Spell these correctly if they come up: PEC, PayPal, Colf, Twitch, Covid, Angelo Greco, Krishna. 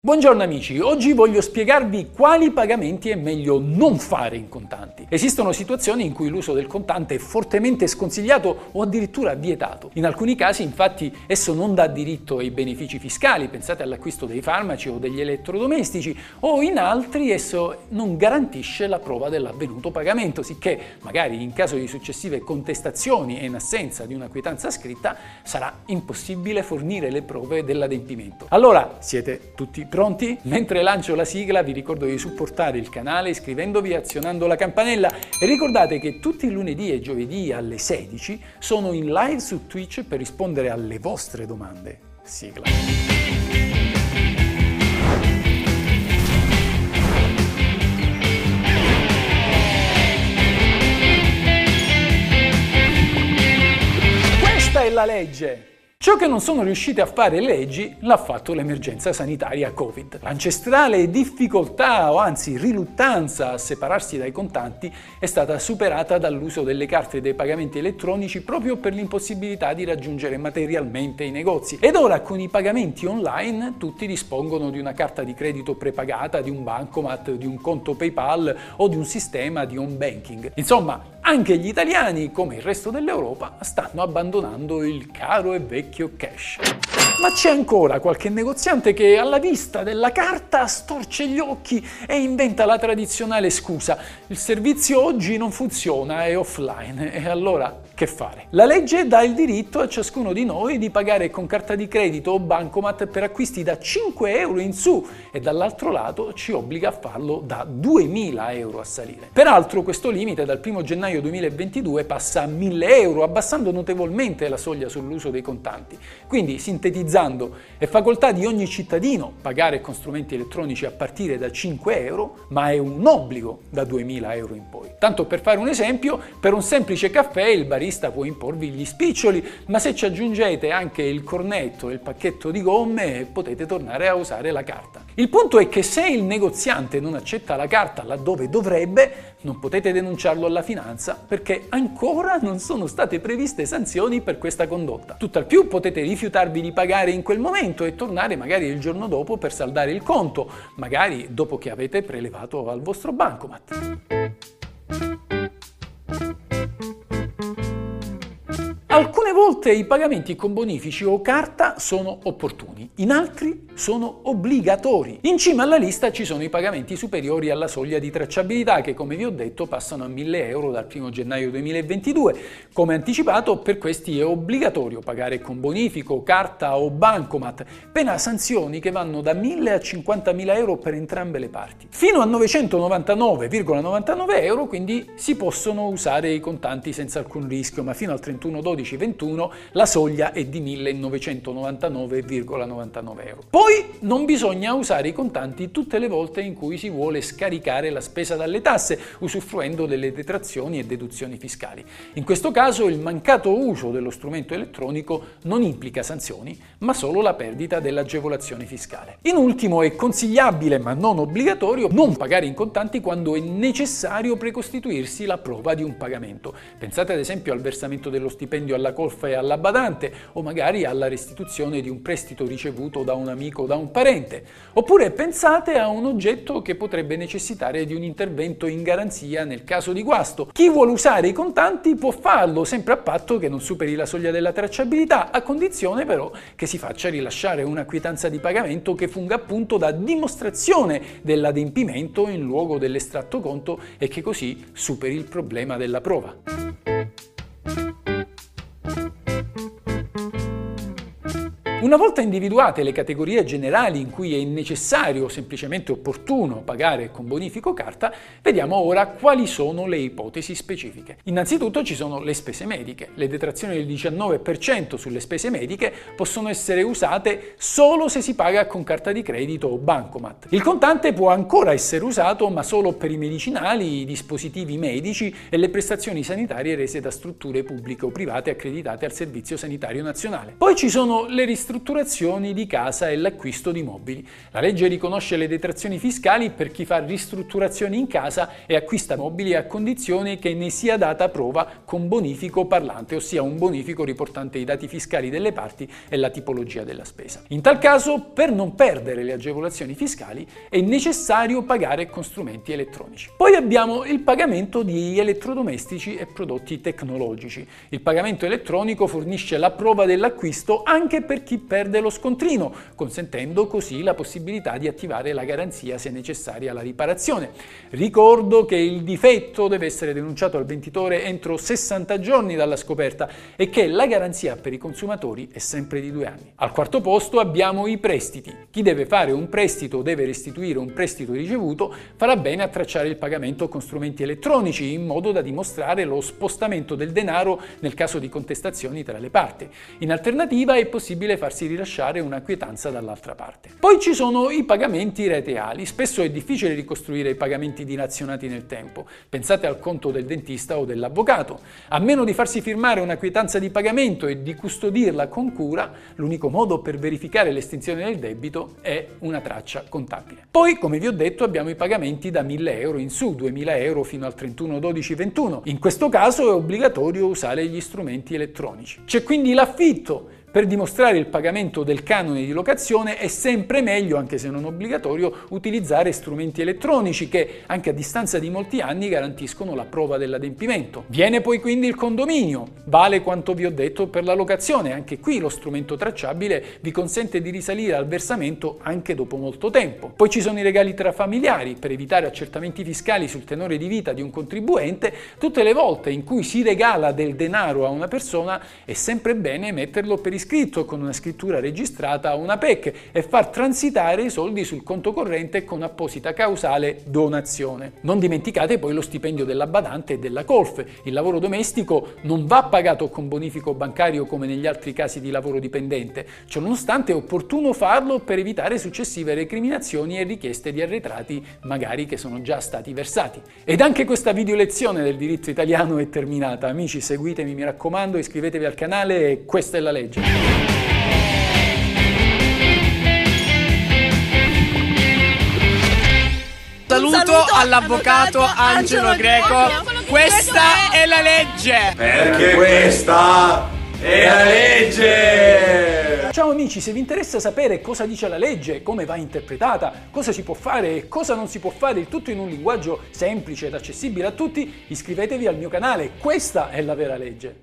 Buongiorno amici, oggi voglio spiegarvi quali pagamenti è meglio non fare in contanti. Esistono situazioni in cui l'uso del contante è fortemente sconsigliato o addirittura vietato. In alcuni casi, infatti, esso non dà diritto ai benefici fiscali, pensate all'acquisto dei farmaci o degli elettrodomestici, o in altri esso non garantisce la prova dell'avvenuto pagamento, sicché magari in caso di successive contestazioni e in assenza di una quietanza scritta sarà impossibile fornire le prove dell'adempimento. Allora, siete tutti pronti? Mentre lancio la sigla vi ricordo di supportare il canale iscrivendovi e azionando la campanella e ricordate che tutti i lunedì e giovedì alle 16 sono in live su Twitch per rispondere alle vostre domande. Sigla. Questa è la legge! Ciò che non sono riuscite a fare leggi l'ha fatto l'emergenza sanitaria Covid. L'ancestrale difficoltà o anzi riluttanza a separarsi dai contanti è stata superata dall'uso delle carte e dei pagamenti elettronici proprio per l'impossibilità di raggiungere materialmente i negozi. Ed ora con i pagamenti online tutti dispongono di una carta di credito prepagata, di un bancomat, di un conto PayPal o di un sistema di home banking. Insomma, anche gli italiani, come il resto dell'Europa, stanno abbandonando il caro e vecchio cash. Ma c'è ancora qualche negoziante che alla vista della carta storce gli occhi e inventa la tradizionale scusa: il servizio oggi non funziona, è offline, e allora che fare? La legge dà il diritto a ciascuno di noi di pagare con carta di credito o bancomat per acquisti da 5 euro in su e dall'altro lato ci obbliga a farlo da 2000 euro a salire. Peraltro questo limite dal 1 gennaio 2022 passa a 1000 euro, abbassando notevolmente la soglia sull'uso dei contanti. Quindi, sintetizzando, è facoltà di ogni cittadino pagare con strumenti elettronici a partire da 5 euro, ma è un obbligo da 2000 euro in poi. Tanto per fare un esempio, per un semplice caffè il barista può imporvi gli spiccioli, ma se ci aggiungete anche il cornetto e il pacchetto di gomme potete tornare a usare la carta. Il punto è che se il negoziante non accetta la carta laddove dovrebbe, non potete denunciarlo alla finanza, perché ancora non sono state previste sanzioni per questa condotta. Tutt'al più potete rifiutarvi di pagare in quel momento e tornare magari il giorno dopo per saldare il conto, magari dopo che avete prelevato al vostro bancomat. Alcune volte i pagamenti con bonifici o carta sono opportuni, in altri sono obbligatori. In cima alla lista ci sono i pagamenti superiori alla soglia di tracciabilità che, come vi ho detto, passano a 1000 euro dal 1 gennaio 2022. Come anticipato, per questi è obbligatorio pagare con bonifico, carta o bancomat, pena sanzioni che vanno da 1000 a 50.000 euro per entrambe le parti. Fino a 999,99 euro quindi si possono usare i contanti senza alcun rischio, ma fino al 31/12/21 la soglia è di 1999,99 euro. Poi non bisogna usare i contanti tutte le volte in cui si vuole scaricare la spesa dalle tasse, usufruendo delle detrazioni e deduzioni fiscali. In questo caso il mancato uso dello strumento elettronico non implica sanzioni, ma solo la perdita dell'agevolazione fiscale. In ultimo è consigliabile, ma non obbligatorio, non pagare in contanti quando è necessario precostituirsi la prova di un pagamento. Pensate ad esempio al versamento dello stipendio alla colf e alla badante, o magari alla restituzione di un prestito ricevuto da un amico o da un parente. Oppure pensate a un oggetto che potrebbe necessitare di un intervento in garanzia nel caso di guasto. Chi vuole usare i contanti può farlo, sempre a patto che non superi la soglia della tracciabilità, a condizione però che si faccia rilasciare una quietanza di pagamento che funga appunto da dimostrazione dell'adempimento in luogo dell'estratto conto e che così superi il problema della prova. Una volta individuate le categorie generali in cui è necessario o semplicemente opportuno pagare con bonifico carta, vediamo ora quali sono le ipotesi specifiche. Innanzitutto ci sono le spese mediche. Le detrazioni del 19% sulle spese mediche possono essere usate solo se si paga con carta di credito o bancomat. Il contante può ancora essere usato, ma solo per i medicinali, i dispositivi medici e le prestazioni sanitarie rese da strutture pubbliche o private accreditate al Servizio Sanitario Nazionale. Poi ci sono le ristrutturazioni ristrutturazioni di casa e l'acquisto di mobili. La legge riconosce le detrazioni fiscali per chi fa ristrutturazioni in casa e acquista mobili a condizione che ne sia data prova con bonifico parlante, ossia un bonifico riportante i dati fiscali delle parti e la tipologia della spesa. In tal caso, per non perdere le agevolazioni fiscali, è necessario pagare con strumenti elettronici. Poi abbiamo il pagamento di elettrodomestici e prodotti tecnologici. Il pagamento elettronico fornisce la prova dell'acquisto anche per chi perde lo scontrino, consentendo così la possibilità di attivare la garanzia se necessaria alla riparazione. Ricordo che il difetto deve essere denunciato al venditore entro 60 giorni dalla scoperta e che la garanzia per i consumatori è sempre di 2 anni. Al quarto posto abbiamo i prestiti. Chi deve fare un prestito o deve restituire un prestito ricevuto farà bene a tracciare il pagamento con strumenti elettronici in modo da dimostrare lo spostamento del denaro nel caso di contestazioni tra le parti. In alternativa è possibile farsi rilasciare una quietanza dall'altra parte. Poi ci sono i pagamenti rateali. Spesso è difficile ricostruire i pagamenti dilazionati nel tempo. Pensate al conto del dentista o dell'avvocato. A meno di farsi firmare una quietanza di pagamento e di custodirla con cura, l'unico modo per verificare l'estinzione del debito è una traccia contabile. Poi, come vi ho detto, abbiamo i pagamenti da 1000 euro in su, 2000 euro fino al 31/12/21. In questo caso è obbligatorio usare gli strumenti elettronici. C'è quindi l'affitto. Per dimostrare il pagamento del canone di locazione è sempre meglio, anche se non obbligatorio, utilizzare strumenti elettronici che, anche a distanza di molti anni, garantiscono la prova dell'adempimento. Viene poi quindi il condominio. Vale quanto vi ho detto per la locazione. Anche qui lo strumento tracciabile vi consente di risalire al versamento anche dopo molto tempo. Poi ci sono i regali tra familiari. Per evitare accertamenti fiscali sul tenore di vita di un contribuente, tutte le volte in cui si regala del denaro a una persona è sempre bene metterlo per iscritto con una scrittura registrata a una PEC e far transitare i soldi sul conto corrente con apposita causale donazione. Non dimenticate poi lo stipendio della badante e della Colf. Il lavoro domestico non va pagato con bonifico bancario come negli altri casi di lavoro dipendente, ciononostante è opportuno farlo per evitare successive recriminazioni e richieste di arretrati magari che sono già stati versati. Ed anche questa video lezione del diritto italiano è terminata. Amici, seguitemi mi raccomando, iscrivetevi al canale e questa è la legge. Saluto all'avvocato Angelo Greco. Questa è la legge, perché questa è la legge. Ciao amici, se vi interessa sapere cosa dice la legge, come va interpretata, cosa si può fare e cosa non si può fare, il tutto in un linguaggio semplice ed accessibile a tutti, iscrivetevi al mio canale. Questa è la vera legge.